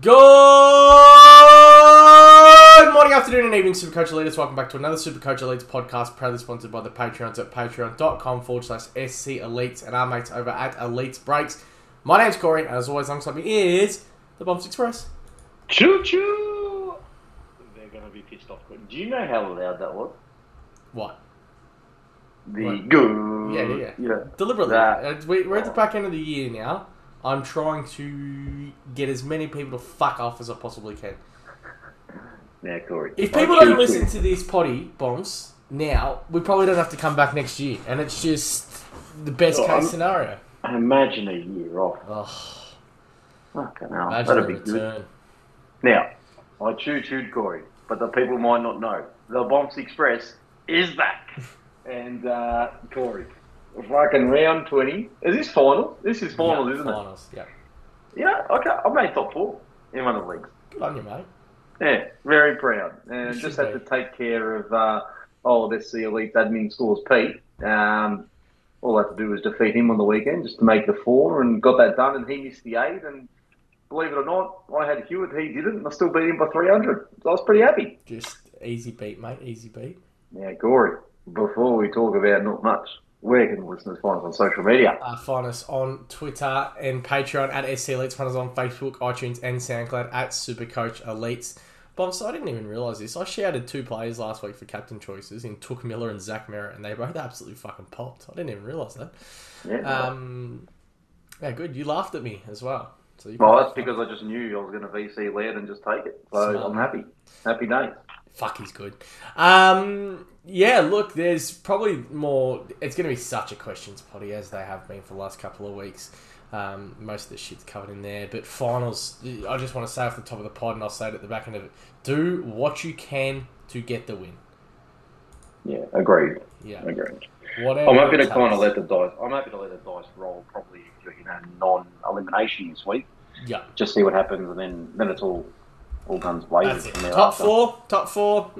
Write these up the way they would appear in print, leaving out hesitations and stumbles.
Good morning, afternoon and evening, Supercoach Elites. Welcome back to another Supercoach Elites podcast, proudly sponsored by the Patreons at patreon.com/SC Elites and our mates over at Elites Breaks. My name's Corey, and as always, alongside me is the Bombs Express. Choo-choo! They're going to be pissed off. Do you know how loud that was? What? The go. Yeah. Deliberately. We're at the back end of the year now. I'm trying to get as many people to fuck off as I possibly can. Now, Corey. If people don't listen to this potty, Bombs, now, we probably don't have to come back next year. And it's just the best case scenario. I imagine a year off. Oh. Fucking hell. That'd be good. Now, I choo-chooed Corey, but the people might not know. The Bombs Express is back. And, Corey. Fucking round 20. Is this final? This is final, yeah, isn't finals, it? Finals, yeah. Yeah, okay. I made top 4 in one of the leagues. Good on you, mate. Yeah, very proud. And just had to take care of SC Elite admin scores Pete. All I had to do was defeat him on the weekend just to make the 4 and got that done. And he missed the 8. And believe it or not, I had Hewitt. He didn't. And I still beat him by 300. So I was pretty happy. Just easy beat, mate. Easy beat. Now, Gory, before we talk about not much, where can the listeners find us on social media? Find us on Twitter and Patreon at SC Elites. Find us on Facebook, iTunes and SoundCloud at Supercoach Elites. Bombs, I didn't even realise this. I shouted 2 players last week for captain choices in Tuck Miller and Zach Merritt, and they both absolutely fucking popped. I didn't even realise that. Yeah, yeah, good. You laughed at me as well. So that's because I just knew I was going to VC lead and just take it. So smart. I'm happy. Happy day. Fuck, he's good. Yeah, look, there's probably more. It's going to be such a questions potty as they have been for the last couple of weeks. Most of the shit's covered in there. But finals, I just want to say off the top of the pod, and I'll say it at the back end of it, do what you can to get the win. Yeah, agreed. Yeah, agreed. I'm happy to kind of let the dice. I'm happy to let the dice roll, probably non-elimination this week. Yeah, just see what happens, and then it's all. All guns blazing. Top four.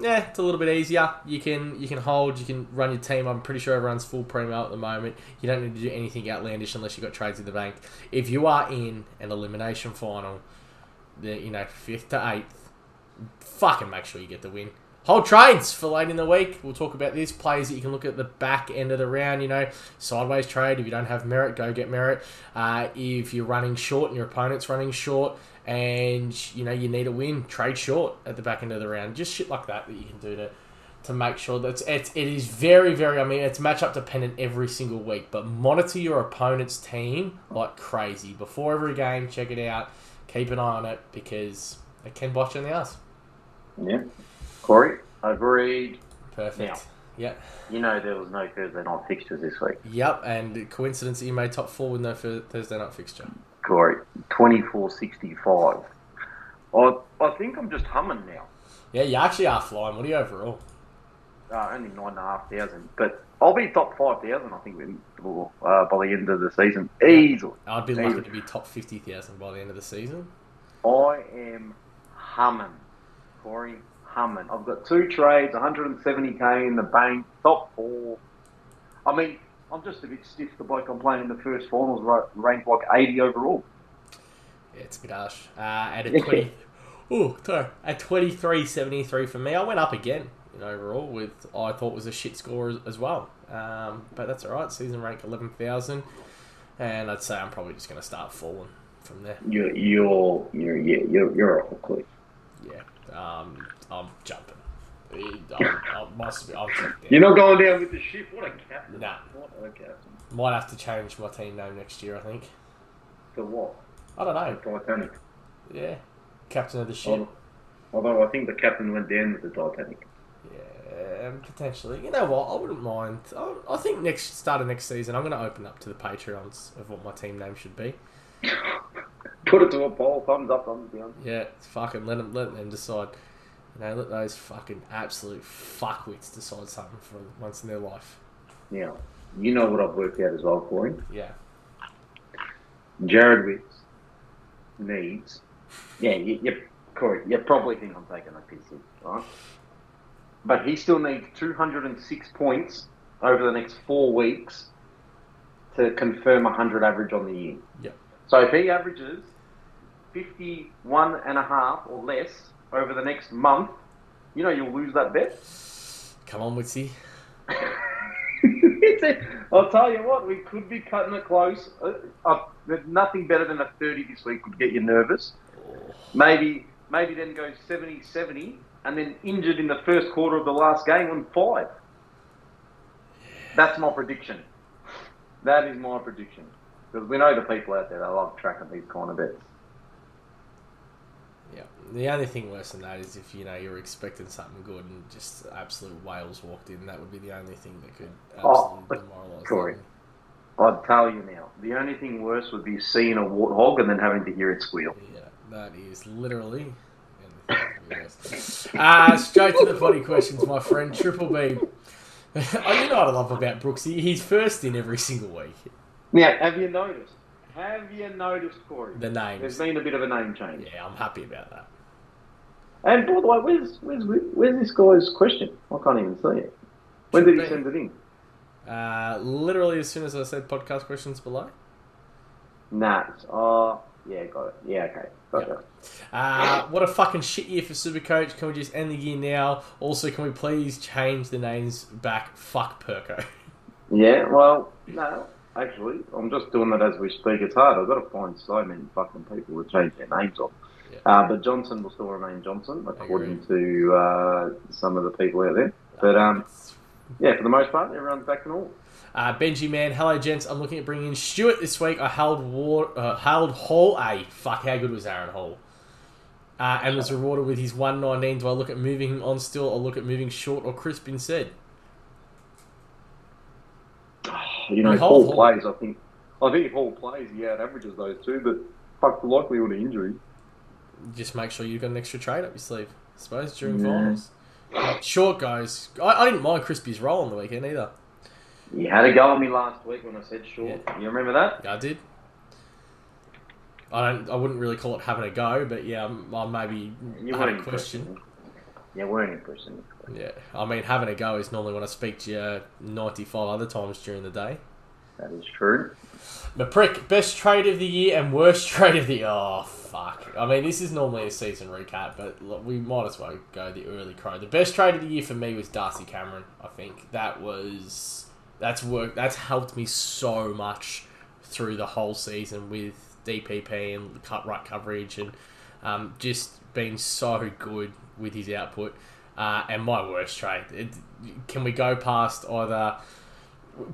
Yeah, it's a little bit easier. You can hold. You can run your team. I'm pretty sure everyone's full primo at the moment. You don't need to do anything outlandish unless you've got trades in the bank. If you are in an elimination final, 5th to 8th, fucking make sure you get the win. Hold trades for late in the week. We'll talk about this. Players that you can look at the back end of the round, sideways trade. If you don't have merit, go get merit. If you're running short and your opponent's running short and, you need a win, trade short at the back end of the round. Just shit like that you can do to make sure that it is very, very, it's matchup dependent every single week. But monitor your opponent's team like crazy. Before every game, check it out. Keep an eye on it because it can bite you in the ass. Yeah. Corey, agreed. Perfect. Now, yep. There was no Thursday night fixtures this week. Yep, and coincidence that you made top 4 with no Thursday night fixture. Corey, 24.65. I think I'm just humming now. Yeah, you actually are flying. What are you overall? Only 9,500, but I'll be top 5,000. I think by the end of the season, easily. I'd be lucky to be top 50,000 by the end of the season. I am humming, Corey. I've got 2 trades, 170k in the bank, top 4. I'm just a bit stiff. The bloke I'm playing in the first finals ranked like 80 overall. Yeah, it's a bit harsh. At 23.73 for me, I went up again overall with I thought was a shit score as well. But that's all right. Season rank 11,000, and I'd say I'm probably just going to start falling from there. You're off a cliff. Yeah. I'm jumping. I'll jump down. You're not going down with the ship. What a captain. Nah. What a captain. Might have to change my team name next year, I think. To what? I don't know. The Titanic. Yeah. Captain of the ship. Although I think the captain went down with the Titanic. Yeah, potentially. You know what? I wouldn't mind. I think start of next season, I'm going to open up to the Patreons of what my team name should be. Put it to a poll. Thumbs up, thumbs down. Yeah, fucking let them decide. Let those fucking absolute fuckwits decide something for once in their life. Now, what I've worked out as well, Corey? Yeah. Jared Wicks needs... Yeah, Corey, you probably think I'm taking a piss here, right? But he still needs 206 points over the next 4 weeks to confirm 100 average on the year. Yep. So if he averages 51.5 or less over the next month, you know you'll lose that bet. Come on, Witsy. I'll tell you what, we could be cutting it close. Nothing better than a 30 this week would get you nervous. Maybe then go 70-70 and then injured in the first quarter of the last game on 5. That's my prediction. That is my prediction. Because we know the people out there, they love tracking these kind of bets. Yeah. The only thing worse than that is if, you know, you're expecting something good and just absolute whales walked in, that would be the only thing that could absolutely demoralise Corey, I'd tell you now, the only thing worse would be seeing a warthog and then having to hear it squeal. Yeah, that is literally the only thing that would be worse. Straight to the potty questions, my friend. Triple B. You know what I love about Brooksy? He's first in every single week. Now, have you noticed, Corey? The names. There's been a bit of a name change. Yeah, I'm happy about that. And by the way, where's this guy's question? I can't even see it. When did he send it in? Literally as soon as I said podcast questions below. Nah. Yeah, got it. Yeah, okay. What a fucking shit year for Supercoach. Can we just end the year now? Also, can we please change the names back? Fuck Perko. Yeah, well, no. Actually, I'm just doing that as we speak. It's hard. I've got to find so many fucking people to change their names off. Yeah. But Johnson will still remain Johnson, according to some of the people out there. But, yeah, for the most part, everyone's back to normal. Benji Man, hello gents, I'm looking at bringing in Stewart this week. I held Hall A. Fuck, how good was Aaron Hall? And was rewarded with his 119. Do I look at moving him on still or look at moving Short or Crisp instead? You know, Hall plays, I think if Hall plays, he out-averages those two, but fuck the likelihood of injury. Just make sure you've got an extra trade up your sleeve, I suppose, during finals. Short goes. I didn't mind Crispy's role on the weekend either. You had a go on me last week when I said Short. Yeah. You remember that? Yeah, I did. I wouldn't really call it having a go, but yeah, I maybe had a question. Yeah, weren't impressed. Yeah, I mean, having a go is normally when I speak to you 95 other times during the day. That is true. McPrick, best trade of the year and worst trade of the year. Oh, fuck. I mean, this is normally a season recap, but look, we might as well go the early crow. The best trade of the year for me was Darcy Cameron, I think. That's helped me so much through the whole season with DPP and cut-right coverage and just been so good with his output. And my worst trade. Can we go past either...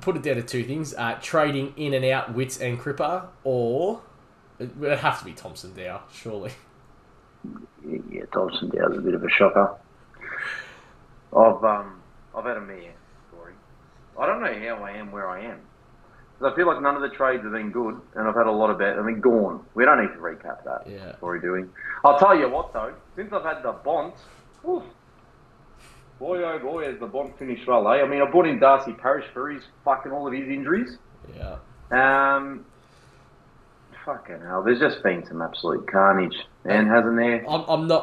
Put it down to two things. Trading in and out Wits and Cripper, or... It would have to be Thompson Dow, surely. Yeah, Thompson Dow's a bit of a shocker. I've had a mare. I don't know how I am where I am. Because I feel like none of the trades have been good, and I've had a lot of bad. I mean, Gorn. We don't need to recap that. Yeah. What are we doing? I'll tell you what, though. Since I've had the Bonds, oof, boy, oh, boy, has the Bond finished well, eh? I mean, I brought in Darcy Parish for his fucking all of his injuries. Yeah. Fucking hell. There's just been some absolute carnage. And hasn't there? I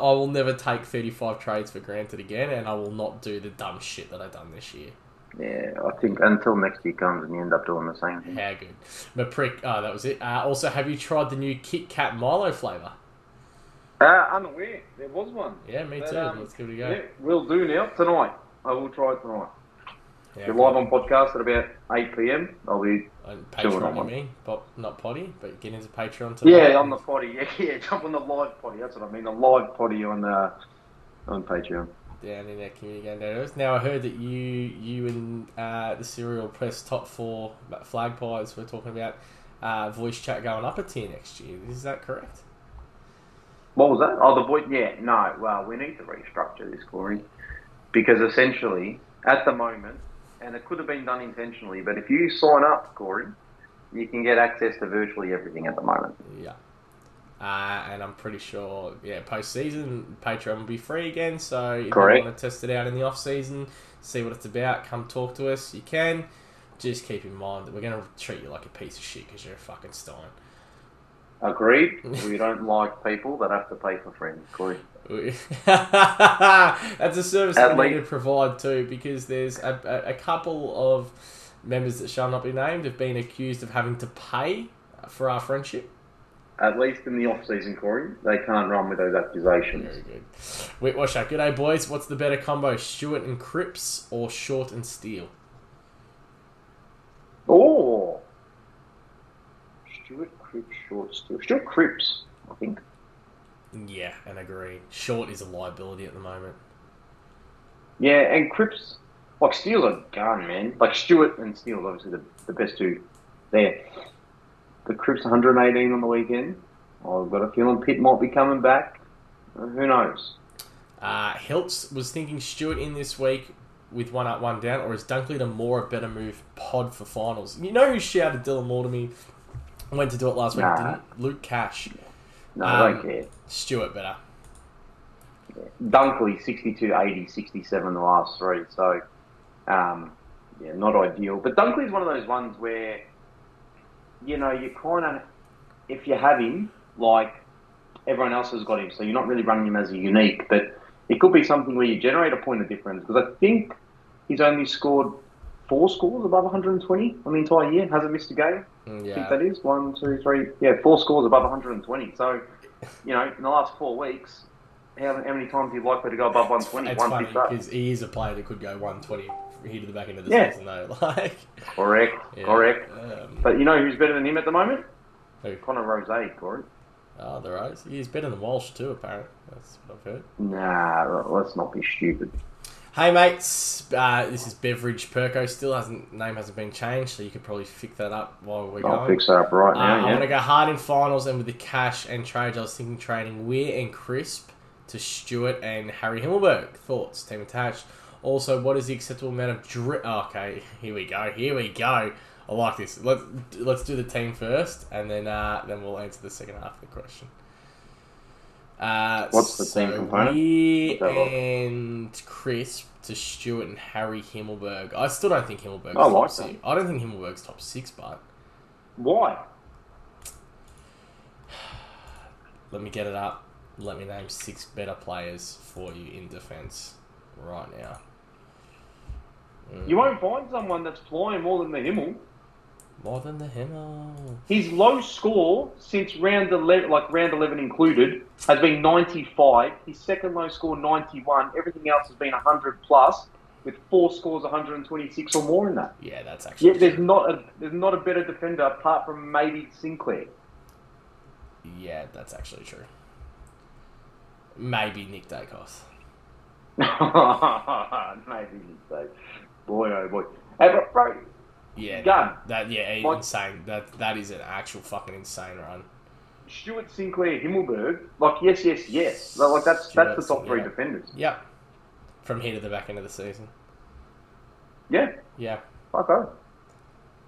will never take 35 trades for granted again, and I will not do the dumb shit that I've done this year. Yeah, I think until next year comes and you end up doing the same thing. How good. McPrick, oh, that was it. Also, have you tried the new Kit Kat Milo flavour? Unaware. There was one. Yeah, me too. Let's give it a go. Yeah, we'll do now. Tonight. I will try it tonight. Yeah, we're live on podcast at about 8 PM. I'll be Patreon on me, but not potty, but get into Patreon tonight. Yeah, on the potty. Yeah, jump on the live potty. That's what I mean. The live potty on Patreon. Down in our community game day. Now I heard that you and the Serial Press top 4 flag pies were talking about voice chat going up a tier next year. Is that correct? What was that? Oh, the voice. Yeah, no. Well, we need to restructure this, Corey, because essentially at the moment, and it could have been done intentionally, but if you sign up, Corey, you can get access to virtually everything at the moment. Yeah. And I'm pretty sure, yeah, post-season, Patreon will be free again. So if you want to test it out in the off-season, see what it's about, come talk to us. You can. Just keep in mind that we're going to treat you like a piece of shit because you're a fucking stein. Agreed. We don't like people that have to pay for friends, Corey. That's a service that we need to provide too, because there's a couple of members that shall not be named have been accused of having to pay for our friendship. at least in the off-season, Corey, they can't run with those accusations. Very good. Wait, watch that. G'day, boys. What's the better combo, Stewart and Cripps or Short and Steel? Oh! Stewart, Cripps, Short, Steel. Stewart, Cripps, I think. Yeah, and agree. Short is a liability at the moment. Yeah, and Cripps... Like, Steel's a gun, man. Like, Stewart and Steel are obviously the best two there. The Cripps 118 on the weekend. I've got a feeling Pitt might be coming back. Who knows? Hiltz was thinking Stewart in this week with one up, one down, or is Dunkley to Moore a better move pod for finals? You know who shouted Dylan Moore to me? Went to do it last week, didn't Luke Cash. No, I don't care. Stewart better. Yeah. Dunkley, 62, 80, 67 the last three. So, yeah, not ideal. But Dunkley's one of those ones where... You know, you kind of, if you have him, like everyone else has got him, so you're not really running him as a unique, but it could be something where you generate a point of difference, because I think he's only scored 4 scores above 120 on the entire year, hasn't missed a game. Yeah. I think that is, 1, 2, 3, yeah, 4 scores above 120. So, you know, in the last 4 weeks, how many times are you likely to go above 120? It's funny, because he is a player that could go 120. Here to the back end of the season, though. Like, correct. But you know who's better than him at the moment? Who? Connor Rose, Corey. Oh, the Rose. He's better than Walsh too, apparently. That's what I've heard. Nah, let's not be stupid. Hey, mates. This is Beverage Perko. Still name hasn't been changed, so you could probably fix that up while we're going. I'll fix that up right now. I'm going to go hard in finals, and with the cash and trades, I was thinking trading Weir and Crisp to Stewart and Harry Himmelberg. Thoughts? Team attached. Also, what is the acceptable amount of drip? Oh, okay, here we go. I like this. Let's do the team first, and then we'll answer the second half of the question. What's the team component? Weir and Crisp to Stewart and Harry Himmelberg. I still don't think Himmelberg's top 6. I don't think Himmelberg's top 6, but... Why? Let me get it up. Let me name 6 better players for you in defence right now. You won't find someone that's flying more than the Himmel. His low score since round 11, like round 11 included, has been 95. His second low score, 91. Everything else has been 100 plus, with 4 scores, 126 or more in that. Yeah, that's actually. Yeah, there's not a better defender apart from maybe Sinclair. Yeah, that's actually true. Maybe Nick Dacos. Maybe so. Boy, oh boy. Hey, bro. Yeah, gun. Like, insane. That is an actual fucking insane run. Stuart, Sinclair, Himmelberg. Like, yes. Like that's the top 3 defenders. Yeah. From here to the back end of the season. Yeah. Yeah. Okay.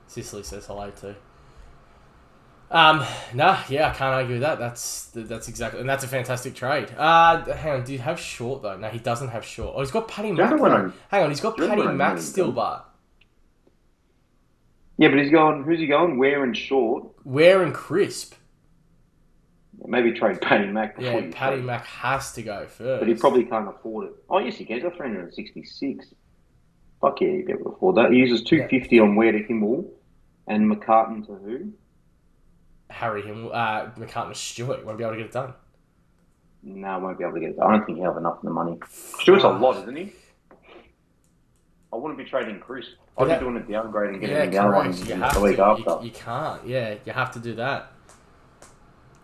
Sicily says hello too. I can't argue with that. That's exactly, and that's a fantastic trade. Hang on, do you have Short though? No, he doesn't have Short. Oh, he's got Paddy Mack. Hang on, he's got Paddy Mack still, but yeah, but he's going. Who's he going? Weir and Short. Weir and Crisp. Yeah, maybe trade Paddy Mack. Yeah, Paddy Mack has to go first, but he probably can't afford it. Oh yes, he can. He's got 366. Fuck yeah, he'd be able to afford that. He uses 250 on Weir to Himmel, and McCartan to who? Harry Himmel, McCartan and Stewart won't be able to get it done. No, won't be able to get it done. I don't think he'll have enough of the money. Stewart's a lot, isn't he? I wouldn't be trading Crisp. I'd be doing a downgrade and getting the other one the week after. You can't, you have to do that.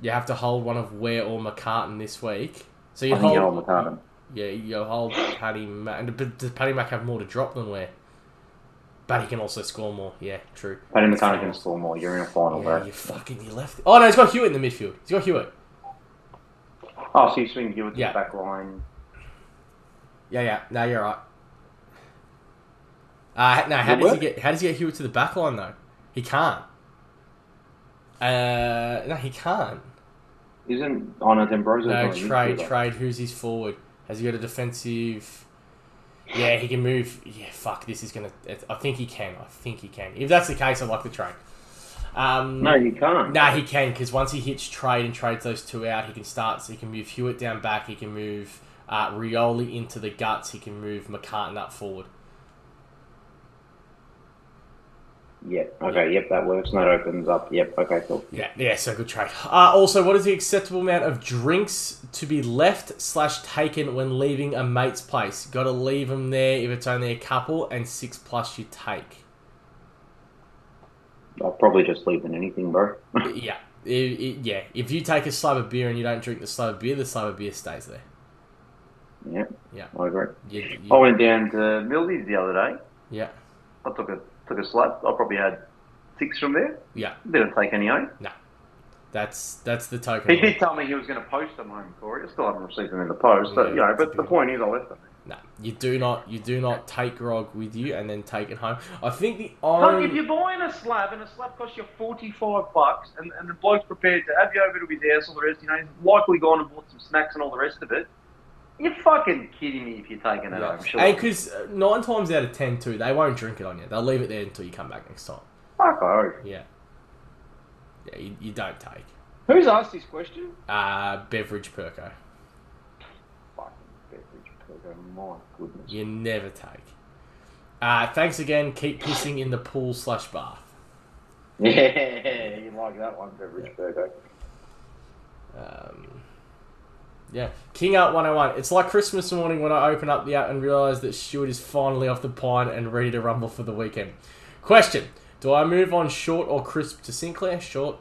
You have to hold one of Ware or McCartan this week. So you hold McCartan. Yeah, you hold Paddy Mack. But does Paddy Mack have more to drop than Ware? But he can also score more. Yeah, true. Paddy McCartan can score more. You're in a final, bro. You left it. Oh, no, he's got Hewitt in the midfield. He's got Hewitt. Oh, so you swing Hewitt to the back line. Yeah. No, you're right. How does he get Hewitt to the back line, though? He can't. No, he can't. Isn't... Oh, no, D'Ambroso... No, trade. Who's his forward? Has he got a defensive... Yeah, he can move. Yeah, fuck, this is going to... I think he can. If that's the case, I like the trade. No, you can't. No, he can, because once he hits trade and trades those two out, he can start... So he can move Hewitt down back. He can move Rioli into the guts. He can move McCartan up forward. Yep, that works. And that opens up. Yep, okay, cool. Yeah, so good trade. Also, what is the acceptable amount of drinks to be left / taken when leaving a mate's place? Got to leave them there if it's only a couple, and 6 plus you take. I'll probably just leave than anything, bro. Yeah. If you take a slab of beer and you don't drink the slab of beer stays there. Yeah, I agree. I went down to Mildy's the other day. Yeah. I took a slab. I probably had 6 from there. Yeah. Didn't take any home. No. That's the token. He did tell me he was going to post them home, Corey. I still haven't received them in the post. But the point is I left them. No, you do not take grog with you and then take it home. I think the only... Look, if you're buying a slab, and a slab costs you $45, and the bloke's prepared to have you over to his house, all the rest, he's likely gone and bought some snacks and all the rest of it, you're fucking kidding me if you're taking it home, sure. And because 9 times out of 10, too, they won't drink it on you. They'll leave it there until you come back next time. Fuck off. Yeah, you don't take. Who's asked this question? Beverage Perko. My goodness. You never take. Thanks again. Keep pissing in the pool / bath. Yeah, you like that one, Beverage Perko. King Art 101. It's like Christmas morning when I open up the app and realise that Stewart is finally off the pine and ready to rumble for the weekend. Question. Do I move on Short or Crisp to Sinclair? Short.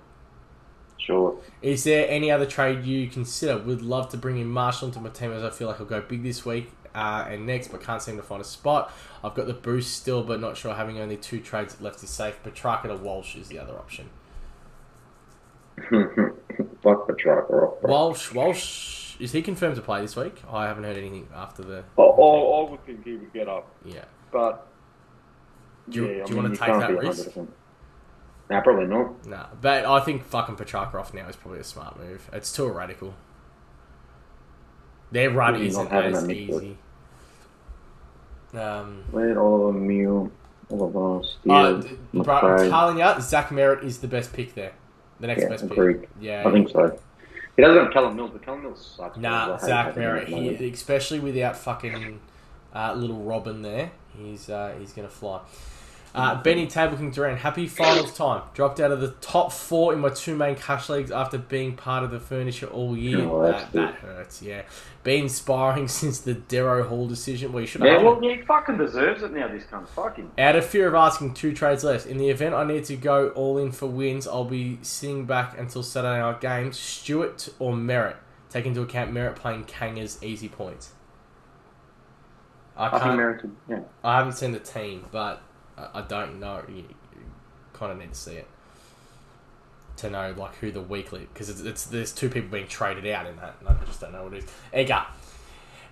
Sure. Is there any other trade you consider? Would love to bring in Marshall into my team as I feel like I'll go big this week and next, but can't seem to find a spot. I've got the boost still, but not sure having only 2 trades left is safe. Petrarca to Walsh is the other option. Fuck Petrarca off. Walsh, is he confirmed to play this week? I haven't heard anything after the... I would think he would get up. Yeah. But... Do you want to take that risk? No, probably not. No, but I think fucking Petrarca off now is probably a smart move. It's too radical. Their run isn't as easy. Where all of them meal, all of us, Steel, McCartan. I'm telling you, Zach Merritt is the best pick there. The next best agreed. Pick. Yeah, I think so. He doesn't have Callum Mills, but Callum Mills sucks. Nah, Zach Merritt, especially without fucking little Robin there, he's going to fly. Benny Tableton Duran, happy finals time. Dropped out of the top 4 in my 2 main cash leagues after being part of the furniture all year. Oh, that hurts, yeah. Been inspiring since the Darrow Hall decision. Well, he fucking deserves it now, this kind of fucking. Out of fear of asking 2 trades left. In the event I need to go all in for wins, I'll be sitting back until Saturday night games. Stewart or Merritt? Take into account Merritt playing Kanga's easy points. I think Merritt, yeah. I haven't seen the team, but... I don't know. You kind of need to see it to know like who the weekly because it's there's 2 people being traded out in that. And I just don't know what it is. Edgar,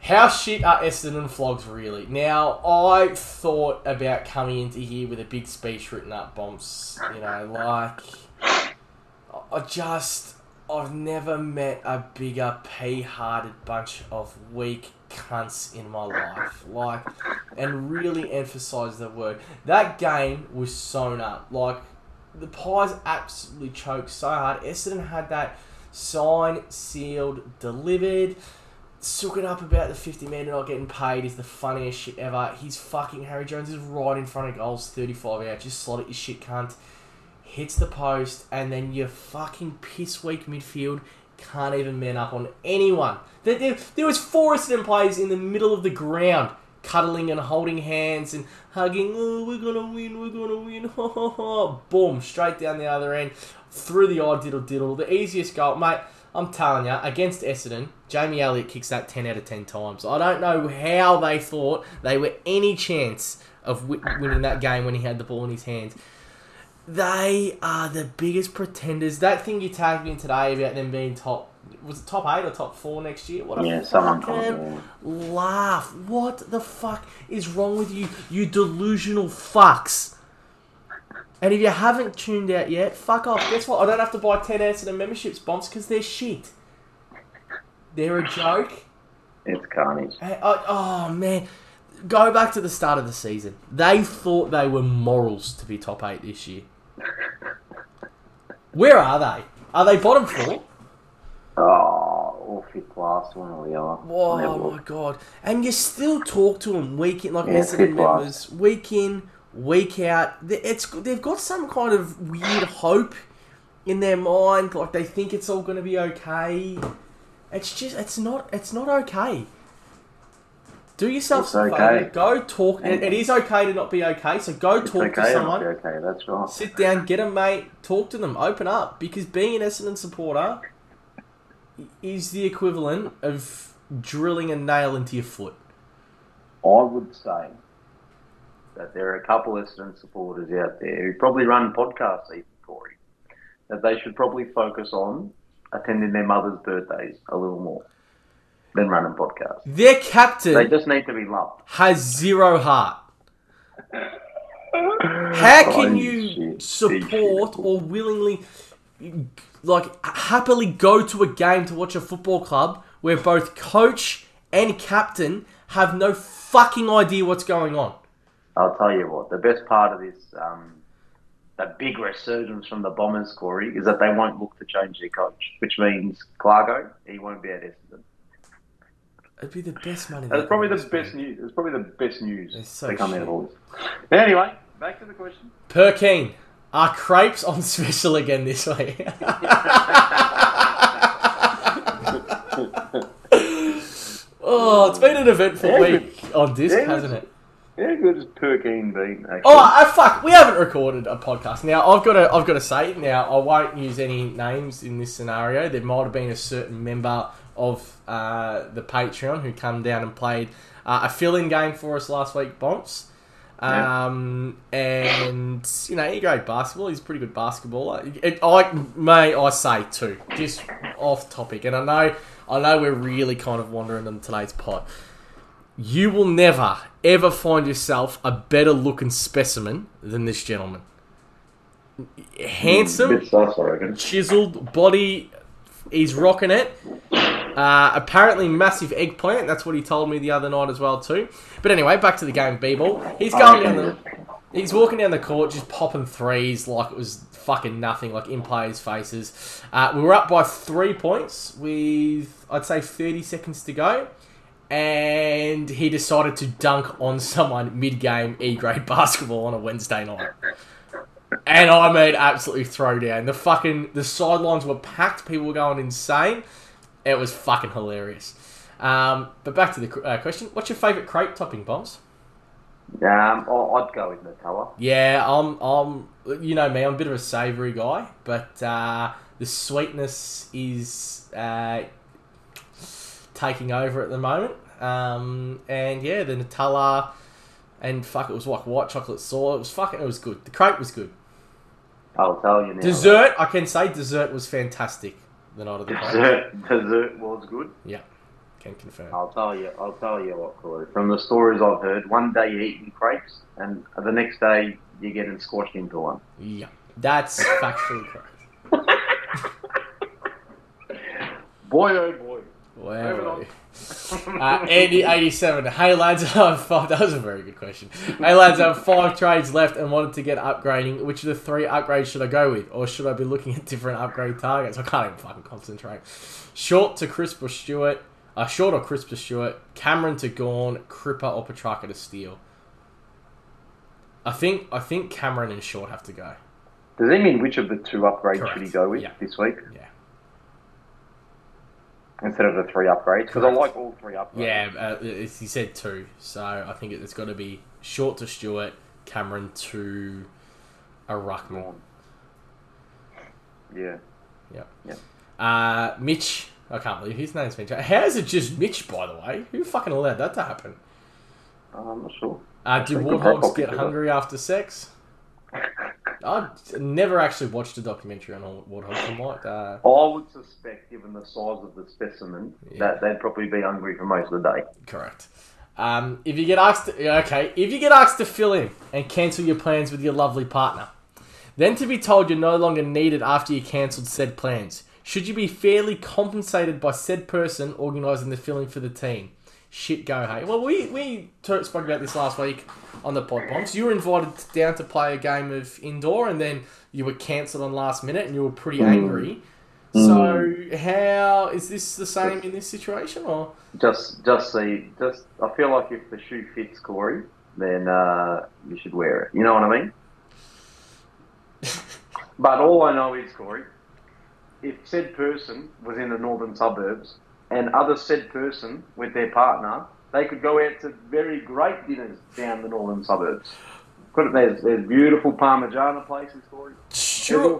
how shit are Essendon flogs really? Now I thought about coming into here with a big speech written up, Bombs. You know, like I've never met a bigger pea-hearted bunch of weak cunts in my life. Like, and really emphasise the word. That game was sewn up. Like, the Pies absolutely choked so hard. Essendon had that signed, sealed, delivered. Sook it up about the 50 man not getting paid is the funniest shit ever. He's fucking Harry Jones is right in front of goals, 35 out. Just slot it, you shit cunt. Hits the post, and then your fucking piss-weak midfield can't even man up on anyone. There was 4 Essendon players in the middle of the ground, cuddling and holding hands and hugging. Oh, we're going to win. Boom, straight down the other end, through the odd diddle. The easiest goal, mate, I'm telling you, against Essendon, Jamie Elliott kicks that 10 out of 10 times. I don't know how they thought they were any chance of winning that game when he had the ball in his hands. They are the biggest pretenders. That thing you tagged me in today about them being top... Was it top 8 or top 4 next year? What a fucking laugh. What the fuck is wrong with you, you delusional fucks? And if you haven't tuned out yet, fuck off. Guess what? I don't have to buy 10 Essendon memberships, Bombs, because they're shit. They're a joke. It's carnage. Oh, man. Go back to the start of the season. They thought they were morals to be top 8 this year. Where are they? Are they bottom 4? Or 5th last, one or the other. Oh my god! And you still talk to them week in, like Essendon members, week in, week out. They've got some kind of weird hope in their mind, like they think it's all going to be okay. It's not okay. Do yourself some favour. Go talk. It is okay to not be okay. So go talk to someone. Okay, that's right. Sit down, get a mate, talk to them, open up. Because being an Essendon supporter is the equivalent of drilling a nail into your foot. I would say that there are a couple of Essendon supporters out there who probably run podcasts even, Corey, that they should probably focus on attending their mother's birthdays a little more than running podcasts. Their captain... They just need to be loved. ...has zero heart. How can you support or willingly, like, happily go to a game to watch a football club where both coach and captain have no fucking idea what's going on? I'll tell you what, the best part of this, the big resurgence from the Bombers, Corey, is that they won't look to change their coach, which means Clargo, he won't be at Essendon. It'd be the best money. That's probably the best news. It's probably the best news to come out of all this. Anyway, back to the question. Perkeen, are crepes on special again this week? Oh, it's been an eventful week on disc, hasn't it? How good has Perkeen been? Actually? Oh, fuck! We haven't recorded a podcast. Now I've got to say it. Now I won't use any names in this scenario. There might have been a certain member of the Patreon who come down and played a fill-in game for us last week, Bomps. And, you know, he played basketball. He's a pretty good basketballer. May I say, too, just off topic, and I know we're really kind of wandering on today's pod. You will never, ever find yourself a better-looking specimen than this gentleman. Handsome, chiseled body, he's rocking it. Apparently massive eggplant. That's what he told me the other night as well too. But anyway, back to the game, B-ball. He's walking down the court, just popping threes like it was fucking nothing, like in players' faces. We were up by 3 points with, I'd say, 30 seconds to go. And he decided to dunk on someone mid-game E-grade basketball on a Wednesday night. And I made absolutely throw down. The sidelines were packed. People were going insane. It was fucking hilarious. But back to the question. What's your favourite crepe topping, Bombs? I'd go with Nutella. Yeah, I'm. You know me, I'm a bit of a savoury guy, but the sweetness is taking over at the moment. And yeah, the Nutella and it was like white chocolate sauce. It was good. The crepe was good. I'll tell you now. Dessert, I can say dessert was fantastic. The night of the dessert was good. Yeah, can confirm. I'll tell you what, Corey. From the stories I've heard, one day you're eating crepes, and the next day you're getting squashed into one. Yeah, that's factually correct. Boy, oh boy. Wow. Andy 87. Hey lads, that was a very good question. Hey lads, I have 5 trades left and wanted to get upgrading. Which of the 3 upgrades should I go with, or should I be looking at different upgrade targets? I can't even fucking concentrate. Short to Crisp or Stewart. Short or Crisp to Stewart. Cameron to Gorn. Cripper or Petrarca to Steel. I think Cameron and Short have to go. Does that mean which of the 2 upgrades should he go with this week? Yeah. Instead of the 3 upgrades, because I like all 3 upgrades. Yeah, he said 2, so I think it's got to be Short to Stewart, Cameron to a ruckman. Yeah. Yep. Mitch, I can't believe his name's Mitch. How is it just Mitch, by the way? Who fucking allowed that to happen? I'm not sure. Do warthogs get hungry after sex? I've never actually watched a documentary on warthogs. I would suspect, given the size of the specimen, that they'd probably be hungry for most of the day. Correct. If you get asked to fill in and cancel your plans with your lovely partner, then to be told you're no longer needed after you cancelled said plans, should you be fairly compensated by said person organising the filling for the team? Shit go, hey. Well, we spoke about this last week on the pod, Bombs. You were invited down to play a game of indoor, and then you were cancelled on last minute, and you were pretty angry. Mm. So, how is this the same in this situation, or just see? I feel like if the shoe fits, Corey, then you should wear it. You know what I mean? But all I know is, Corey, if said person was in the northern suburbs and other said person with their partner, they could go out to very great dinners down the northern suburbs. There's beautiful Parmigiana places, Corey. True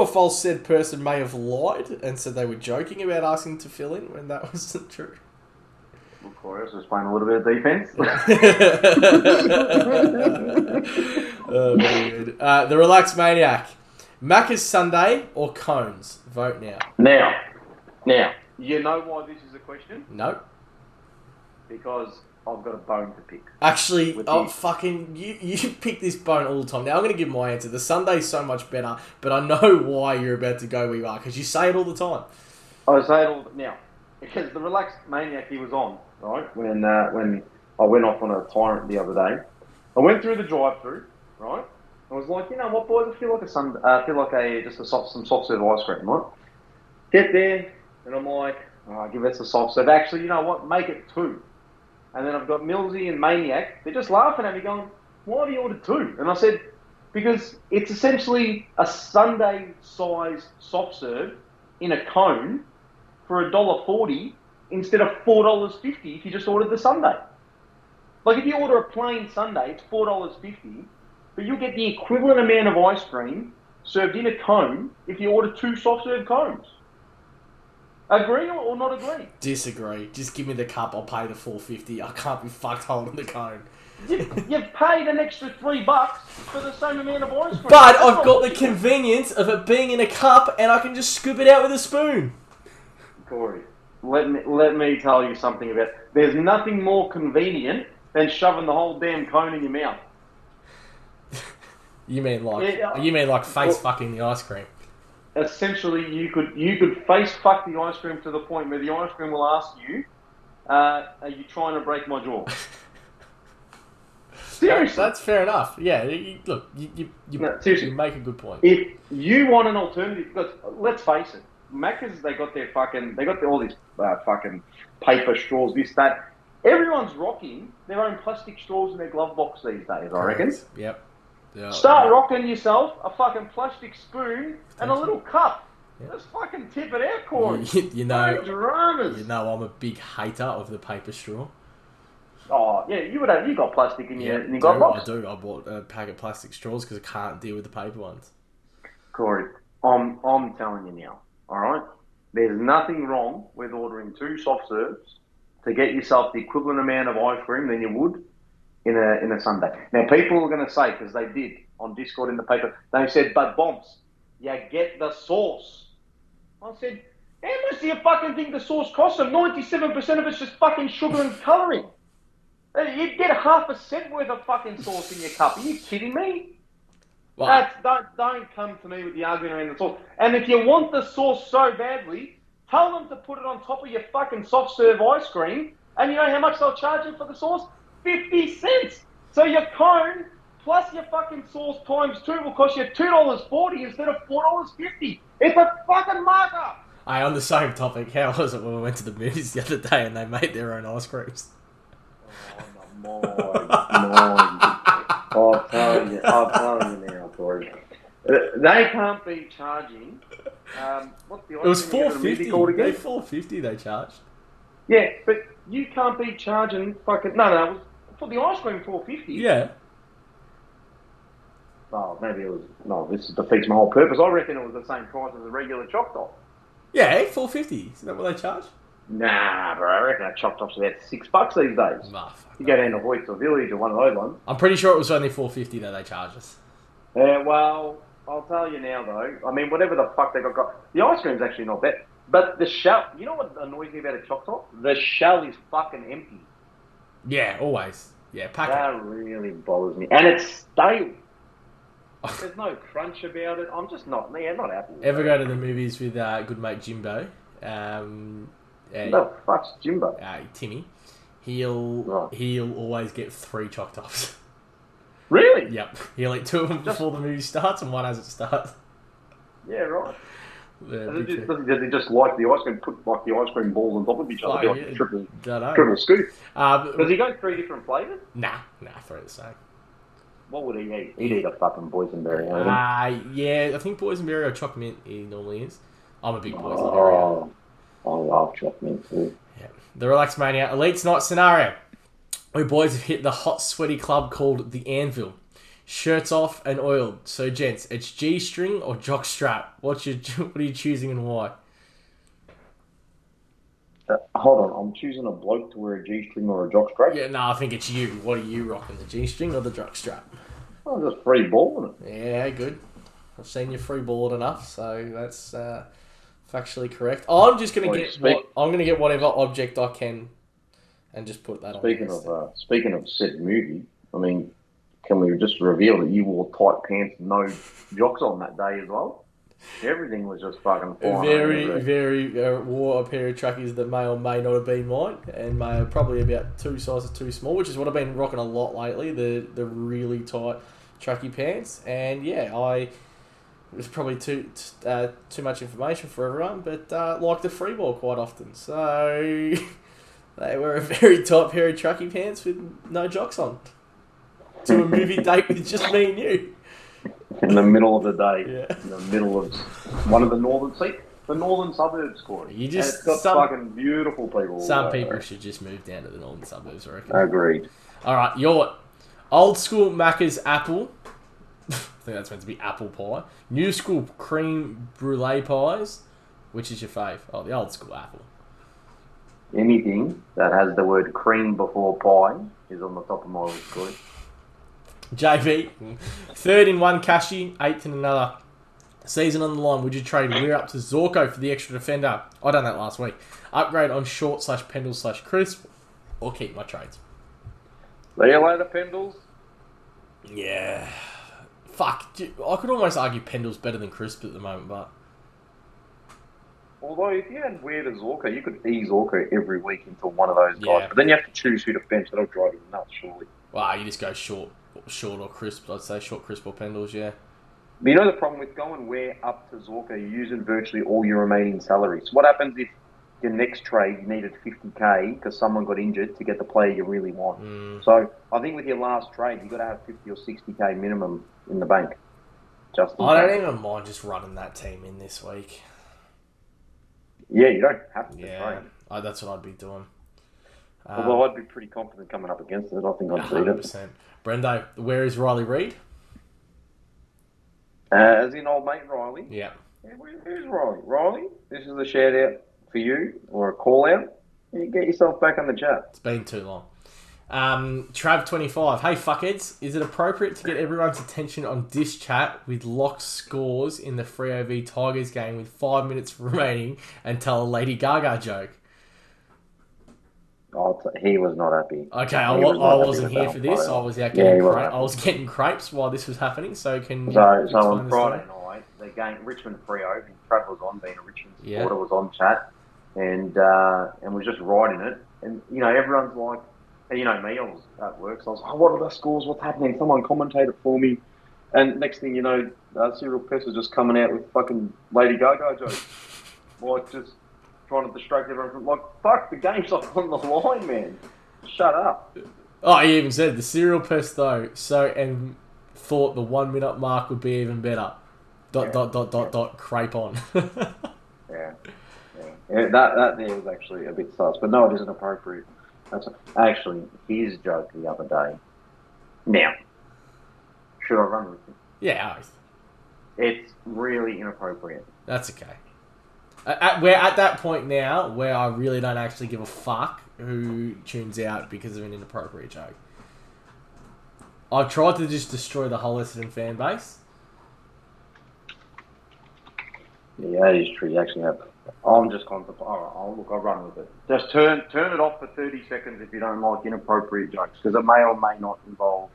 or false, said person may have lied and said they were joking about asking to fill in when that wasn't true. Well, Corey, I was just playing a little bit of defense. Oh, very good. The Relaxed Maniac. Macca's Sunday or Cones? Vote now. Now. You know why this is a question? No. Because I've got a bone to pick. Actually, you pick this bone all the time. Now I'm going to give my answer. The Sunday's so much better, but I know why you're about to go where you are, because you say it all the time. I say it all now. Because the Relaxed Maniac he was on, right, when I went off on a tyrant the other day. I went through the drive-through, right? I was like, you know what, boys, I feel like some soft serve ice cream, right? Get there, and I'm like, oh, give us a soft serve. Actually, you know what, make it two. And then I've got Millsy and Maniac. They're just laughing at me going, why have you ordered two? And I said, because it's essentially a Sunday-sized soft serve in a cone for $1.40 instead of $4.50 if you just ordered the Sunday. Like, if you order a plain Sunday, it's $4.50, but you'll get the equivalent amount of ice cream served in a cone if you order two soft-serve cones. Agree or not agree? Disagree. Just give me the cup. I'll pay the $4.50. I can't be fucked holding the cone. You've paid an extra $3 for the same amount of ice cream. But I've got the convenience of it being in a cup, and I can just scoop it out with a spoon. Corey, let me tell you something about. There's nothing more convenient than shoving the whole damn cone in your mouth. You mean like face-fucking the ice cream? Essentially, you could face fuck the ice cream to the point where the ice cream will ask you, "Are you trying to break my jaw?" Seriously, that's fair enough. Yeah, you make a good point. If you want an alternative, let's face it, Macca's they got all these fucking paper straws, this that. Everyone's rocking their own plastic straws in their glove box these days. Correct. I reckon. Yep. Yeah, Start rocking yourself a fucking plastic spoon and a little cup. Yep. Just fucking tip it out, Corey. You know, I'm a big hater of the paper straw. Oh yeah, you got plastic in your glove box. I do. I bought a pack of plastic straws because I can't deal with the paper ones. Corey, I'm telling you now. All right, there's nothing wrong with ordering two soft serves to get yourself the equivalent amount of ice cream than you would in a Sunday. Now, people are going to say, because they did on Discord in the paper, they said, but Bombs, you get the sauce. I said, how much do you fucking think the sauce costs them? 97% of it's just fucking sugar and colouring. You'd get half a cent worth of fucking sauce in your cup. Are you kidding me? Wow. Don't come to me with the argument around the sauce. And if you want the sauce so badly, tell them to put it on top of your fucking soft-serve ice cream, and you know how much they'll charge you for the sauce? 50 cents. So your cone plus your fucking sauce times two will cost you $2.40 instead of $4.50. It's a fucking markup. Hey, on the same topic, how was it when we went to the movies the other day and they made their own ice creams? Oh my God! I'm telling you now, Corey. They can't be charging. What's the ice cream? It was $4.50. $4.50 they charged. Yeah, but you can't be charging fucking... No, it was for the ice cream, $4.50. Yeah. Oh, maybe it was... No, this defeats my whole purpose. I reckon it was the same price as a regular Choc Top. Yeah, $4.50. Isn't that what they charge? Nah, bro. I reckon that Choc Top's about $6 these days. Nah, fuck you that. Go down to Hoyts or Village or one of those ones. I'm pretty sure it was only $4.50 that they charge us. Yeah, well, I'll tell you now, though. I mean, whatever the fuck they got... The ice cream's actually not bad. But the shell, you know what annoys me about a Choc Top? The shell is fucking empty. Yeah, always. Yeah, pack that it. Really bothers me. And it's stale. There's no crunch about it. I'm just not happy. Ever go to the movies with good mate Jimbo? No, fuck's Jimbo? Timmy. He'll always get 3 Choc Tops. Really? Yep. He'll eat 2 of them before the movie starts and one as it starts. Yeah, right. They just like the ice cream, put like the ice cream balls on top of each other, like a triple scoop. Does he go three different flavours? Nah, three the same. What would he eat? He'd eat a fucking boysenberry. Yeah, I think boysenberry or choc mint he normally is. I'm a big boysenberry. Oh, I love choc mint too. Yeah. The Relaxed Maniac Elites Night scenario. We boys have hit the hot, sweaty club called The Anvil. Shirts off and oiled. So, gents, it's G-string or jock strap. What are you choosing and why? Hold on, I'm choosing a bloke to wear a G-string or a jock strap? Yeah, no, I think it's you. What are you rocking, the G-string or the jock strap? I'm just free balling it. Yeah, good. I've seen you free balling enough, so that's factually correct. I'm just going to get whatever object I can and just put that on. Speaking of said movie, I mean, can we just reveal that you wore tight pants, no jocks on that day as well? Everything was just fucking flying. Very, wore a pair of trackies that may or may not have been mine, and may have probably about two sizes too small, which is what I've been rocking a lot lately, the really tight trackie pants. And yeah, it's probably too much information for everyone, but like the free ball quite often. So they were a very tight pair of trackie pants with no jocks on. To a movie date with just me and you. In the middle of the day. Yeah. In the middle of one of the northern suburbs, Corey. You just, and it's got fucking beautiful people. Some people should just move down to the northern suburbs, I reckon. Agreed. Alright, your old school Macca's apple. I think that's meant to be apple pie. New school cream brulee pies. Which is your fave? Oh, the old school apple. Anything that has the word cream before pie is on the top of my list, Corey. JV, third in one Kashi, eighth in another. Season on the line, would you trade Weir up to Zorko for the extra defender? I done that last week. Upgrade on Short / Pendles / Crisp, or keep my trades. See you later, Pendles. Yeah. Fuck, dude, I could almost argue Pendles better than Crisp at the moment, but... Although, if you had Weir to Zorko, you could ease Zorko every week into one of those guys. But then you have to choose who to bench. That'll drive you nuts, surely. Well, you just go Short or Crisp, I'd say Short, Crisp or Pendles, yeah. But you know the problem with going Where up to Zorka, you're using virtually all your remaining salaries. So what happens if your next trade you needed 50k because someone got injured to get the player you really want? So I think with your last trade, you've got to have 50 or 60k minimum in the bank. I don't even mind just running that team in this week. Yeah, you don't have to trade. That's what I'd be doing. Although I'd be pretty confident coming up against it. I think I'd beat it. Brendo, where is Riley Reid? As in old mate Riley. Yeah, where's Riley? Riley, this is a shout out for you, or a call out. You get yourself back on the chat. It's been too long. Trav25, hey fuckheads, is it appropriate to get everyone's attention on this chat with locked scores in the Freo v Tigers game with 5 minutes remaining and tell a Lady Gaga joke? He was not happy. Okay, I wasn't here for this. I was out getting crepes while this was happening. So on Friday night, the game Richmond Freo, Trav was on, being a Richmond supporter, was on chat, and was just riding it. And you know, everyone's like, you know me, I was at work, so I was like, what are the scores? What's happening? Someone commentate it for me. And next thing you know, Cyril Pess is just coming out with fucking Lady Gaga jokes, like just trying to distract everyone from, like, fuck, the game's like on the line, man. Shut up. Oh, he even said the Serial Pest, though, and thought the 1 minute mark would be even better. Dot, dot, dot, crepe on. That there was actually a bit sus, but no, it isn't appropriate. Actually, his joke the other day. Now, should I run with it? Yeah, it's really inappropriate. That's okay. We're at that point now where I really don't actually give a fuck who tunes out because of an inappropriate joke. I've tried to just destroy the whole Essendon fan base. Yeah, that is true. You actually have. I'm just contemplating. Oh, look, I'll run with it. Just turn it off for 30 seconds if you don't like inappropriate jokes, because it may or may not involve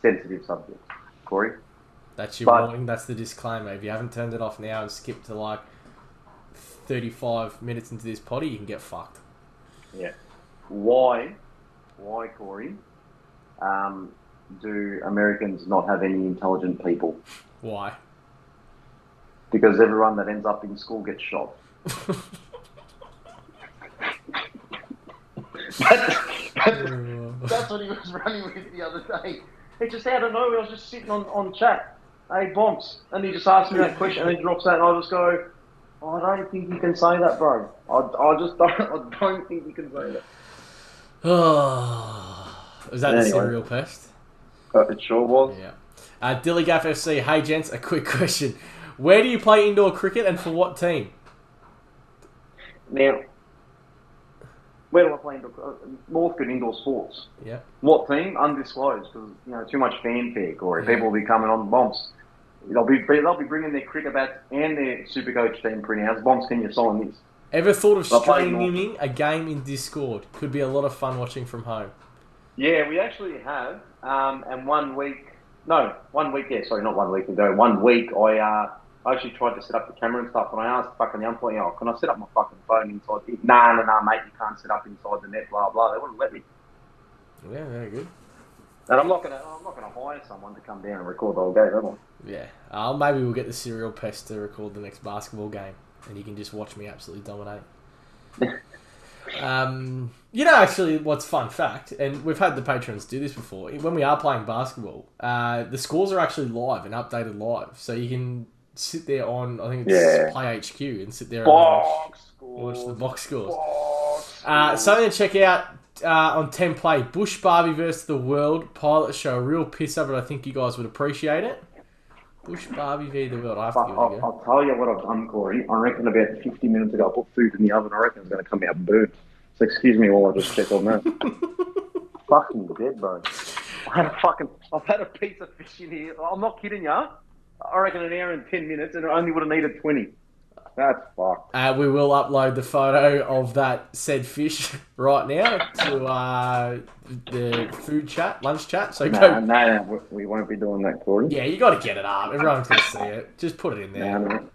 sensitive subjects. Corey? That's your warning, that's the disclaimer. If you haven't turned it off now and skipped to 35 minutes into this potty, you can get fucked. Yeah. Why, Corey, do Americans not have any intelligent people? Why? because everyone that ends up in school gets shot. That's what he was running with the other day. He just out of nowhere, I was just sitting on chat. Hey, Bombs. And he just asked me that question, and he drops that, and I just go, oh, I don't think you can say that, bro. I just don't think you can say that. Was that anyway, a serial post? It sure was. Yeah. Dilligaff FC, hey gents, a quick question. Where do you play indoor cricket and for what team? Now, where do I play indoor? Northcote Indoor Sports. Yeah. What team? Undisclosed, because you know too much fanfare, or people will be coming on the Bombs. They'll be bringing their cricket bats and their Supercoach team printouts. Bombs, can you sign this? Ever thought of streaming a game in Discord? Could be a lot of fun watching from home. Yeah, we actually have. And 1 week... No, 1 week, yeah, sorry, not 1 week ago. 1 week, I actually tried to set up the camera and stuff, and I asked fucking the umpire, oh, can I set up my fucking phone inside? Nah, mate, you can't set up inside the net, blah, blah. They wouldn't let me. Yeah, very good. And I'm not going to hire someone to come down and record the whole game, am I? Yeah. Maybe we'll get the serial pest to record the next basketball game, and you can just watch me absolutely dominate. You know, actually, what's fun fact, and we've had the patrons do this before, when we are playing basketball, the scores are actually live and updated live, so you can sit there on, I think it's Play HQ, and sit there and watch the box scores. Something to check out on 10 Play, Bush Barbie versus the World pilot show, a real pisser, but I think you guys would appreciate it. Bush Barbie v the World. I'll tell you what I've done, Corey. I reckon about 50 minutes ago I put food in the oven. I reckon it's going to come out burnt. So excuse me while I just check on that. Fucking dead, bro. I've had a piece of fish in here. I'm not kidding you. I reckon an hour and 10 minutes, and I only would have needed 20. That's fucked. We will upload the photo of that said fish right now to the food chat, lunch chat. So No, we won't be doing that, Corey. Yeah, you got to get it up. Everyone can see it. Just put it in there. No.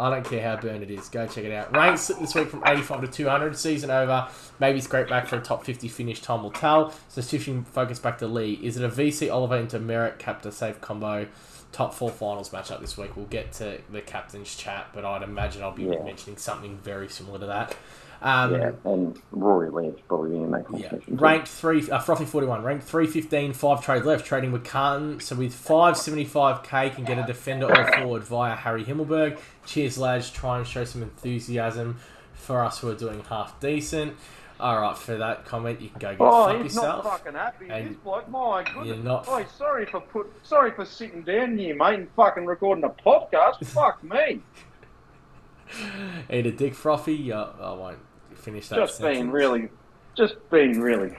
I don't care how burnt it is. Go check it out. Ranks this week from 85 to 200. Season over. Maybe scrape back for a top 50 finish. Time will tell. So shifting focus back to Lee. Is it a VC Oliver into Merritt captor safe combo? Top four finals matchup this week. We'll get to the captain's chat, but I'd imagine I'll be mentioning something very similar to that. And Rory Lynch probably in that conversation. Yeah. Ranked three, Frothy 41, ranked 315, 5 trade left, trading McCartan. So with 575k, can get a defender or forward via Harry Himmelberg. Cheers, lads. Try and show some enthusiasm for us who are doing half decent. All right, for that comment, you can go get fuck yourself. Oh, he's not fucking happy. And this bloke, my goodness. You're not... Oh, sorry for sitting down here, mate, and fucking recording a podcast. Fuck me. Eat a dick, Frothy. I won't finish that sentence. Just being really fucking, just being really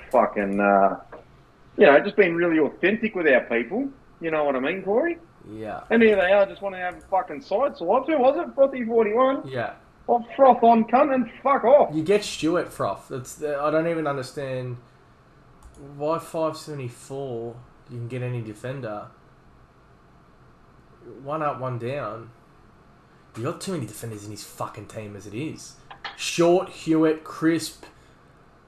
authentic with our people. You know what I mean, Corey? Yeah. And here they are, just want to have a fucking side swipes. Who was it? Frothy 41. Yeah. I'll froth on, cunt, and fuck off. You get Stewart froth. I don't even understand why 574 you can get any defender. One up, one down. You got too many defenders in his fucking team as it is. Short, Hewitt, Crisp,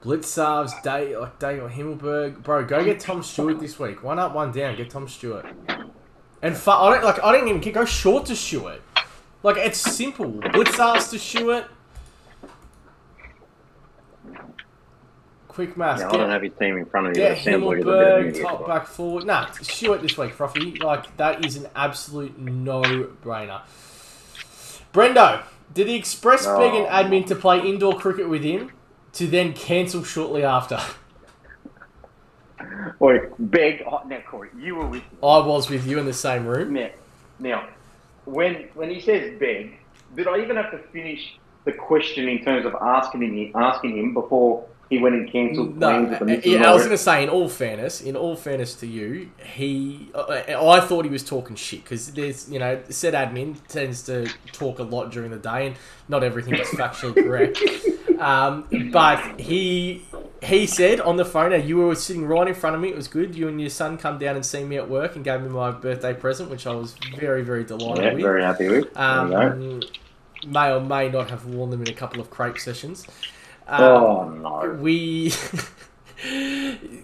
Blitzarves, Day or Himmelberg. Bro, go get Tom Stewart this week. One up, one down. Get Tom Stewart. And I didn't even go Short to Stewart. Like, it's simple. Blitzarves to Stewart. Quick mask. Yeah, I don't have his team in front of you. Get Himmelberg, top back forward. Nah, Stewart this week, Frothy. Like, that is an absolute no-brainer. Brendo, did the Express beg an admin to play indoor cricket with him to then cancel shortly after? Or beg... Oh, now, Corey, you were with me. I was with you in the same room. Now... When he says beg, did I even have to finish the question in terms of asking him before he went and cancelled plans at the Mitchell? Yeah, I was going to say, in all fairness to you, I thought he was talking shit because there's, said admin tends to talk a lot during the day and not everything is factually correct. But he said on the phone, you were sitting right in front of me. It was good. You and your son come down and see me at work and gave me my birthday present, which I was very, very delighted with. Very happy with. May or may not have worn them in a couple of crepe sessions. We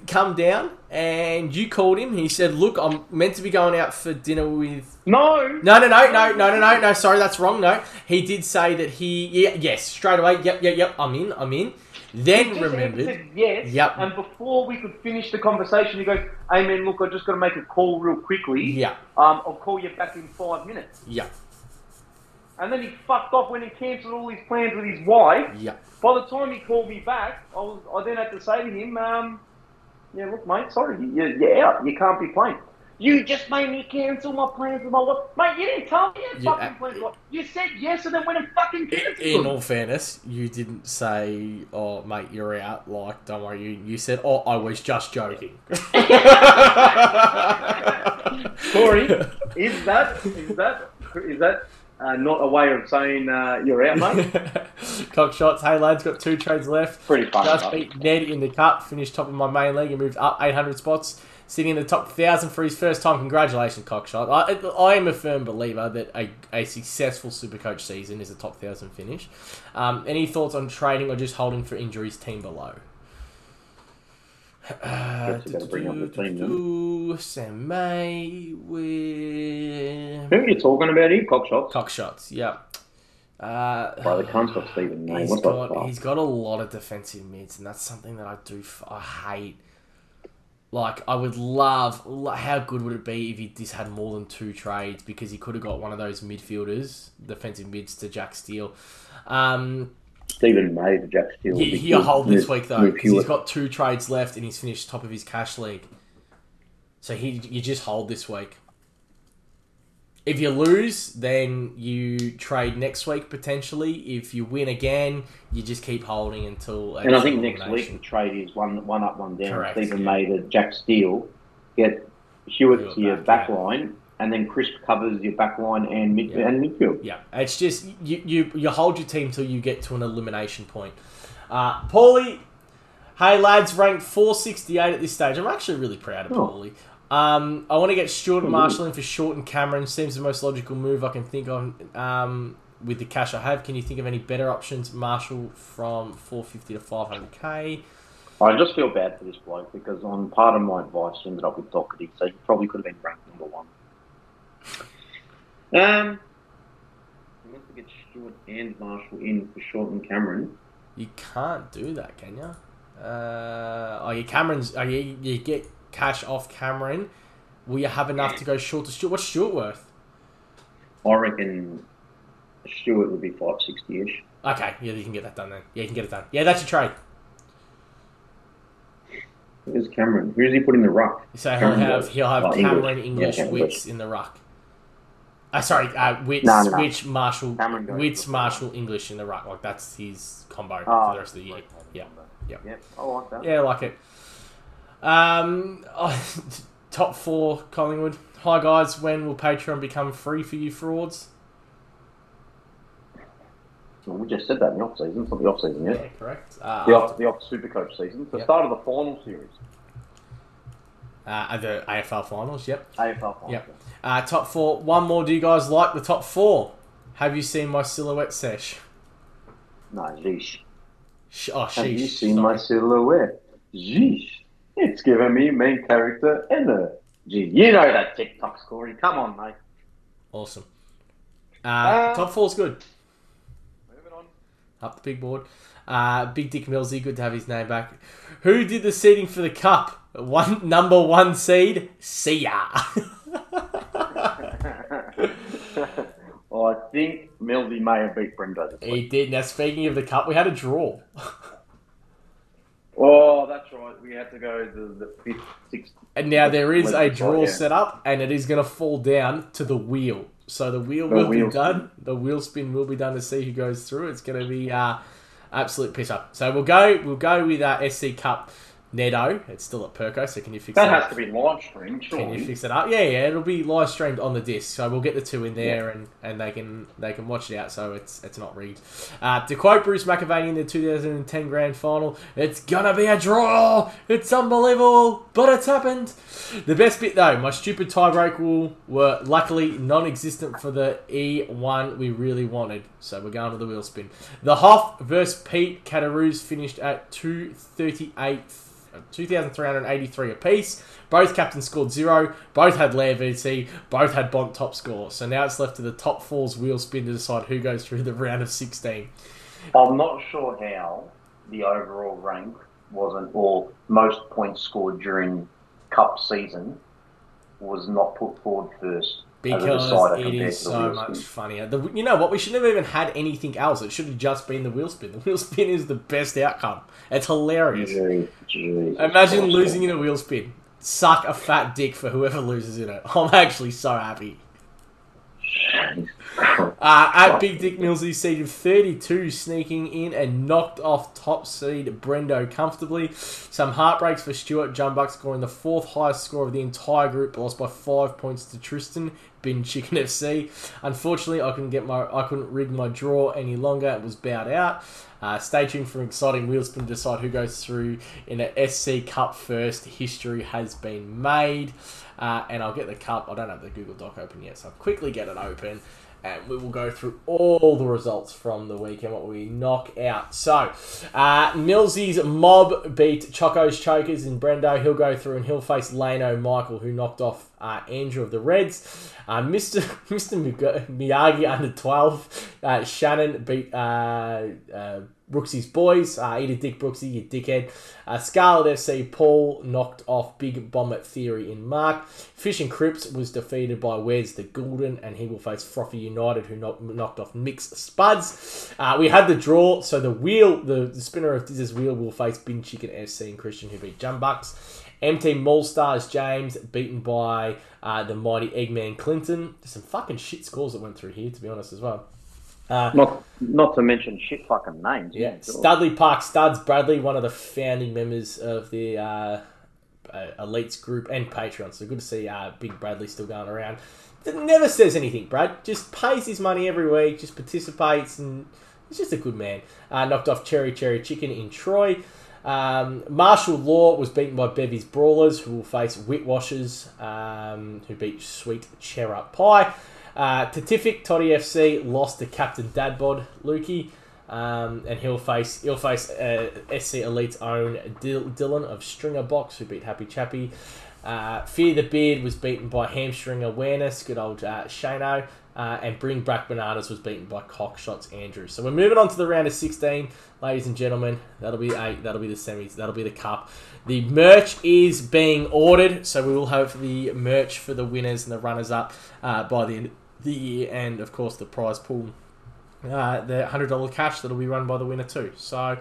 come down and you called him. He said, look, I'm meant to be going out for dinner with... No. Sorry, that's wrong. No. He did say that he... Yeah, yes, straight away. Yep. I'm in. Then remembered. Said yes. Yep. And before we could finish the conversation, he goes, hey, man, look, I just got to make a call real quickly. Yeah. I'll call you back in 5 minutes. Yeah. And then he fucked off when he cancelled all his plans with his wife. Yeah. By the time he called me back, I then had to say to him, yeah, look, mate, sorry, you're out. You can't be playing. You just made me cancel my plans with my wife. Mate, you didn't tell me you fucking plans. You said yes and then went and fucking cancelled. In all fairness, you didn't say, oh, mate, you're out. Like, don't worry. You said, oh, I was just joking. Sorry. Is that... not a way of saying you're out, mate. Cock shots. Hey, lads, got 2 trades left. Pretty fun. Just beat Ned in the cup. Finished top of my main league and moved up 800 spots. Sitting in the top 1,000 for his first time. Congratulations, Cock Shot. I am a firm believer that a successful Supercoach season is a top 1,000 finish. Any thoughts on trading or just holding for injuries? Team below. Sam May with... Who are you talking about here? Cockshots? Cockshots, yeah. By the concept, Stephen May. He's got a lot of defensive mids, and that's something that I hate. Like, I would love... How good would it be if he just had more than 2 trades, because he could have got one of those midfielders, defensive mids to Jack Steel. Stephen May to Jack Steel. He'll hold this week, though, because he's got 2 trades left and he's finished top of his cash league. So you just hold this week. If you lose, then you trade next week, potentially. If you win again, you just keep holding until... And I think next week the trade is one up, one down. Correct, Stephen May to Jack Steel. Get Hewitt to your back line. And then Crisp covers your back line and midfield. Yeah, it's just you hold your team till you get to an elimination point. Paulie, hey lads, ranked 468 at this stage. I'm actually really proud of Paulie. I want to get Stuart and Marshall in for Short and Cameron. Seems the most logical move I can think of with the cash I have. Can you think of any better options? Marshall from 450 to 500k. I just feel bad for this bloke because on part of my advice he ended up with Doherty, so he probably could have been ranked number 1. You have to get Stewart and Marshall in for Short and Cameron. You can't do that, can you? You get cash off Cameron. Will you have enough to go Short to Stewart? What's Stewart worth? I reckon Stewart would be 560-ish. Okay, yeah, you can get that done then. Yeah, you can get it done. Yeah, that's your trade. Where's Cameron? Who's he put in the ruck? So he'll have Cameron, English, Wits in the ruck. Wits, Witch, Marshall, Wits, Marshall, English in the ruck. Like, that's his combo for the rest of the year. Yeah. I like that. Yeah, I like it. Top 4, Collingwood. Hi, guys. When will Patreon become free for you frauds? Well, we just said that in the off-season. It's not the off-season yet. Yeah, correct. The Supercoach season. It's the start of the final series. The AFL finals, yep. Top 4. One more. Do you guys like the top 4? Have you seen my silhouette sesh? No, sheesh. Have you seen my silhouette? Sheesh. It's given me main character energy. You know that TikTok scoring. Come on, mate. Awesome. Top 4's good. Moving on. Up the big board. Big Dick Millsy, good to have his name back. Who did the seeding for the cup? Number 1 seed, see ya. I think Millsy may have beat Brendo this week. He did. Now, speaking of the cup, we had a draw. Oh, that's right. We had to go to the 5th, 6th. And now there is a draw set up, and it is going to fall down to the wheel. So the wheel will be done. The wheel spin will be done to see who goes through. It's going to be... absolute piss up. So we'll go with SC Cup Neto. It's still at Perko, so can you fix that? That has to be live streamed, surely. Can you fix it up? Yeah, it'll be live streamed on the disc. So we'll get the 2 in there and they can watch it out, so it's not rigged. To quote Bruce McAvaney in the 2010 grand final, it's gonna be a draw. It's unbelievable, but it's happened. The best bit though, my stupid tiebreak rule were luckily non-existent for the E1 we really wanted. So we're going to the wheel spin. The Hoff versus Pete Cataruz finished at 238. 2,383 apiece. Both captains scored 0. Both had Lair VT. Both had Bont top score. So now it's left to the top four's wheel spin to decide who goes through the round of 16. I'm not sure how the overall rank wasn't, or most points scored during Cup season was not put forward first. Because it is so much funnier. You know what? We shouldn't have even had anything else. It should have just been the wheel spin. The wheel spin is the best outcome. It's hilarious. Imagine losing in a wheel spin. Suck a fat dick for whoever loses in it. I'm actually so happy. At Big Dick Mills, he seeded 32, sneaking in and knocked off top seed Brendo comfortably. Some heartbreaks for Stewart. Jumbuck scoring the fourth highest score of the entire group, lost by 5 points to Tristan, Bin Chicken FC. Unfortunately, I couldn't rig my draw any longer. It was bowed out. Stay tuned for an exciting wheelspin to decide who goes through in an SC Cup first. History has been made. And I'll get the cup. I don't have the Google Doc open yet, so I'll quickly get it open. And we will go through all the results from the weekend, what we knock out. So, Millsy's mob beat Choco's Chokers in Brendo. He'll go through and he'll face Lano Michael, who knocked off Andrew of the Reds. Mr. Miyagi under 12. Shannon beat Brooksy's boys. Eat a dick, Brooksy, you dickhead. Scarlet FC, Paul knocked off Big Bomber Theory in Mark. Fish and Crips was defeated by Where's the Goulden, and he will face Frothy United, who knocked off Mix Spuds. We had the draw, so the spinner of Diz's wheel will face Bin Chicken FC and Christian, who beat Jumbucks. MT Mall Stars James, beaten by the mighty Eggman Clinton. There's some fucking shit scores that went through here, to be honest, as well. Not to mention shit fucking names. Yeah, sure. Studley Park Studs Bradley, one of the founding members of the Elites group and Patreon. So good to see Big Bradley still going around. Never says anything, Brad. Just pays his money every week, just participates, and he's just a good man. Knocked off Cherry Cherry Chicken in Troy. Marshall Law was beaten by Bevy's Brawlers, who will face Whitwashers, who beat Sweet Cherry Pie. Tatific, Toddy FC, lost to Captain Dadbod, Lukey, and he'll face SC Elite's own Dylan of Stringer Box, who beat Happy Chappy. Fear the Beard was beaten by Hamstring Awareness, good old Shano, and Bring Back Bananas was beaten by Cockshots Andrew. So we're moving on to the round of 16, ladies and gentlemen. That'll be 8, that'll be the semis, that'll be the cup. The merch is being ordered, so we will have the merch for the winners and the runners-up by the end of the year, and of course the prize pool, the $100 cash that'll be run by the winner too. So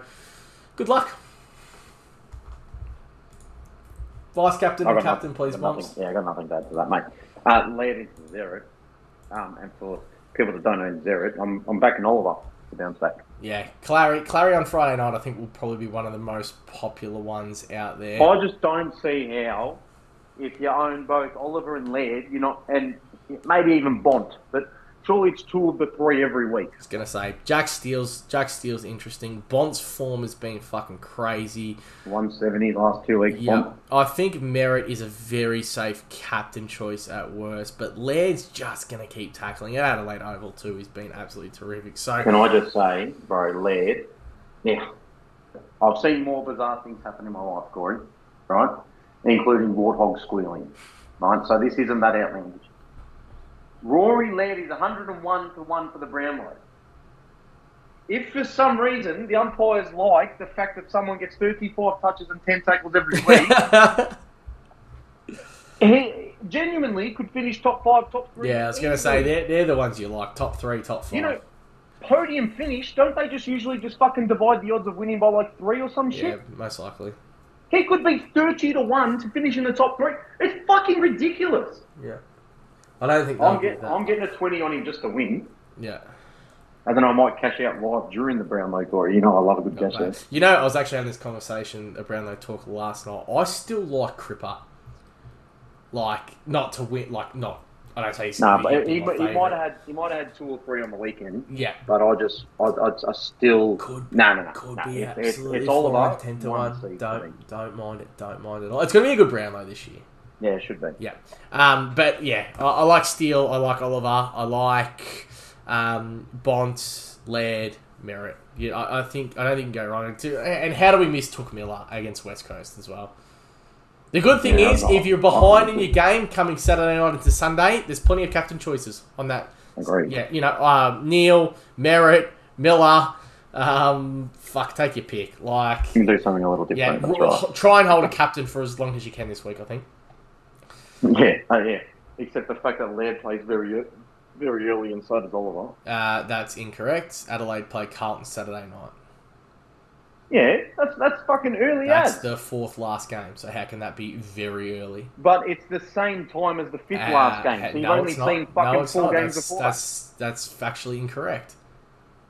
good luck. Vice captain and captain, please, Mums. Yeah, I got nothing bad to that, mate. Lead into Zerrit, and for people that don't know Zerrit, I'm backing Oliver to bounce back. Yeah, Clary on Friday night, I think will probably be one of the most popular ones out there. I just don't see how, if you own both Oliver and Laird, you're not, and maybe even Bont, but surely it's two of the three every week. I was going to say, Jack Steele's interesting. Bont's form has been fucking crazy. 170 last 2 weeks. Yeah, Bont. I think Merritt is a very safe captain choice at worst, but Laird's just going to keep tackling. Adelaide Oval too, he's been absolutely terrific. So can I just say, bro, Laird, yeah, I've seen more bizarre things happen in my life, Corey, right? Including warthog squealing, right? So this isn't that outlandish. Rory Laird is 101 to 1 for the Brownlow. If for some reason the umpires like the fact that someone gets 35 touches and 10 tackles every week, he genuinely could finish top 5, top 3. Yeah, I was going to say, they're the ones you like, top 3, top 5. You know, podium finish, don't they just usually just fucking divide the odds of winning by like 3 or some shit? Yeah, most likely. He could be 30 to 1 to finish in the top 3. It's fucking ridiculous. Yeah. I don't think I'm getting a 20 on him just to win. Yeah. And then I might cash out live during the Brownlow Glory. You know, I love a good cash out. You know, I was actually having this conversation at Brownlow Talk last night. I still like Cripper. Like, not to win, like, not. I don't say he's he might have had 2 or 3 on the weekend. Yeah. But I still. Could be absolutely. It's all about 10 to 1. Don't mind it. Don't mind it all. It's going to be a good Brownlow this year. Yeah, it should be. Yeah. But, yeah, I like Steel. I like Oliver. I like Bont, Laird, Merritt. Yeah, I don't think you can go wrong. And how do we miss Tuck Miller against West Coast as well? The good thing is, if you're behind in your game coming Saturday night into Sunday, there's plenty of captain choices on that. Agreed. Yeah, you know, Neil, Merritt, Miller, take your pick. Like, you can do something a little different. Yeah, try and hold a captain for as long as you can this week, I think. Yeah, yeah. Except the fact that Laird plays very early inside as Oliver. That's incorrect. Adelaide play Carlton Saturday night. Yeah, that's fucking early. That's the fourth last game, so how can that be very early? But it's the same time as the fifth last game, so you've only seen fucking four games before. That's factually incorrect.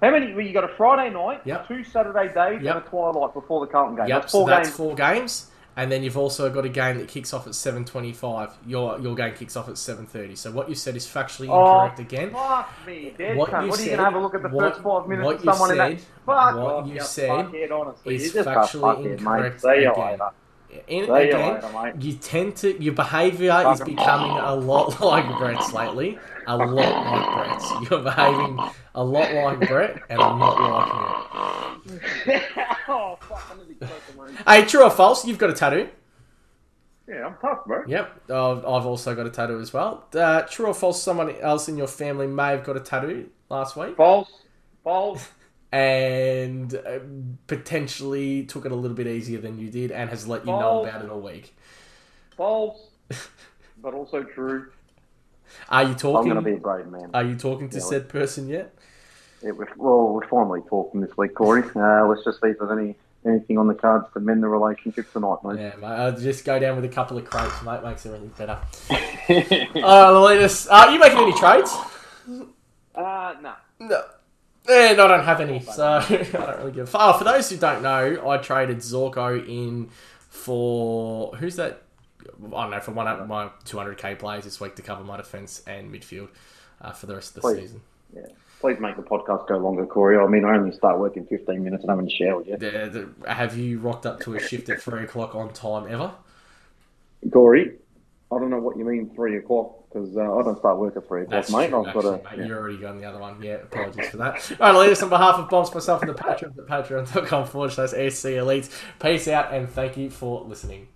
How many? Well, you got a Friday night, two Saturday days, and a twilight before the Carlton game. Yep, that's four games, and then you've also got a game that kicks off at 7:25. Your game kicks off at 7:30. So what you said is factually incorrect again. Fuck me, dead cunt. What are you going to have a look at the first 5 minutes of someone in that? Fuck what you said is factually incorrect again. Your behaviour is becoming a lot like Brett's lately. A lot like Brett's. You're behaving a lot like Brett, and I'm not liking it. Oh, fuck, I'm going to be close. Hey, true or false? You've got a tattoo. Yeah, I'm tough, bro. Yep, I've also got a tattoo as well. True or false? Someone else in your family may have got a tattoo last week. False. And potentially took it a little bit easier than you did and has let you know about it all week. False, but also true. Are you talking? I'm going to be a brave man. Are you talking to said person yet? Yeah, we're finally talking this week, Corey. Let's just see if there's anything on the cards to mend the relationship tonight, mate. Yeah, mate. I'll just go down with a couple of crepes, mate. Makes everything better. Are you making any trades? No. And I don't have any, so I don't really give a fuck. Oh, for those who don't know, I traded Zorko in for... Who's that? I don't know, for one of my 200k players this week to cover my defence and midfield for the rest of the season. Yeah. Please make the podcast go longer, Corey. I mean, I only start work in 15 minutes and I haven't showered yet. Have you rocked up to a shift at 3 o'clock on time ever? Corey, I don't know what you mean 3 o'clock. Because I don't start work at 3 o'clock, that's mate. True, mate. You're already going the other one. Yeah, apologies for that. All right, Elites, on behalf of Bombs, myself, and the Patreon at patreon.com/SC Elites, peace out and thank you for listening.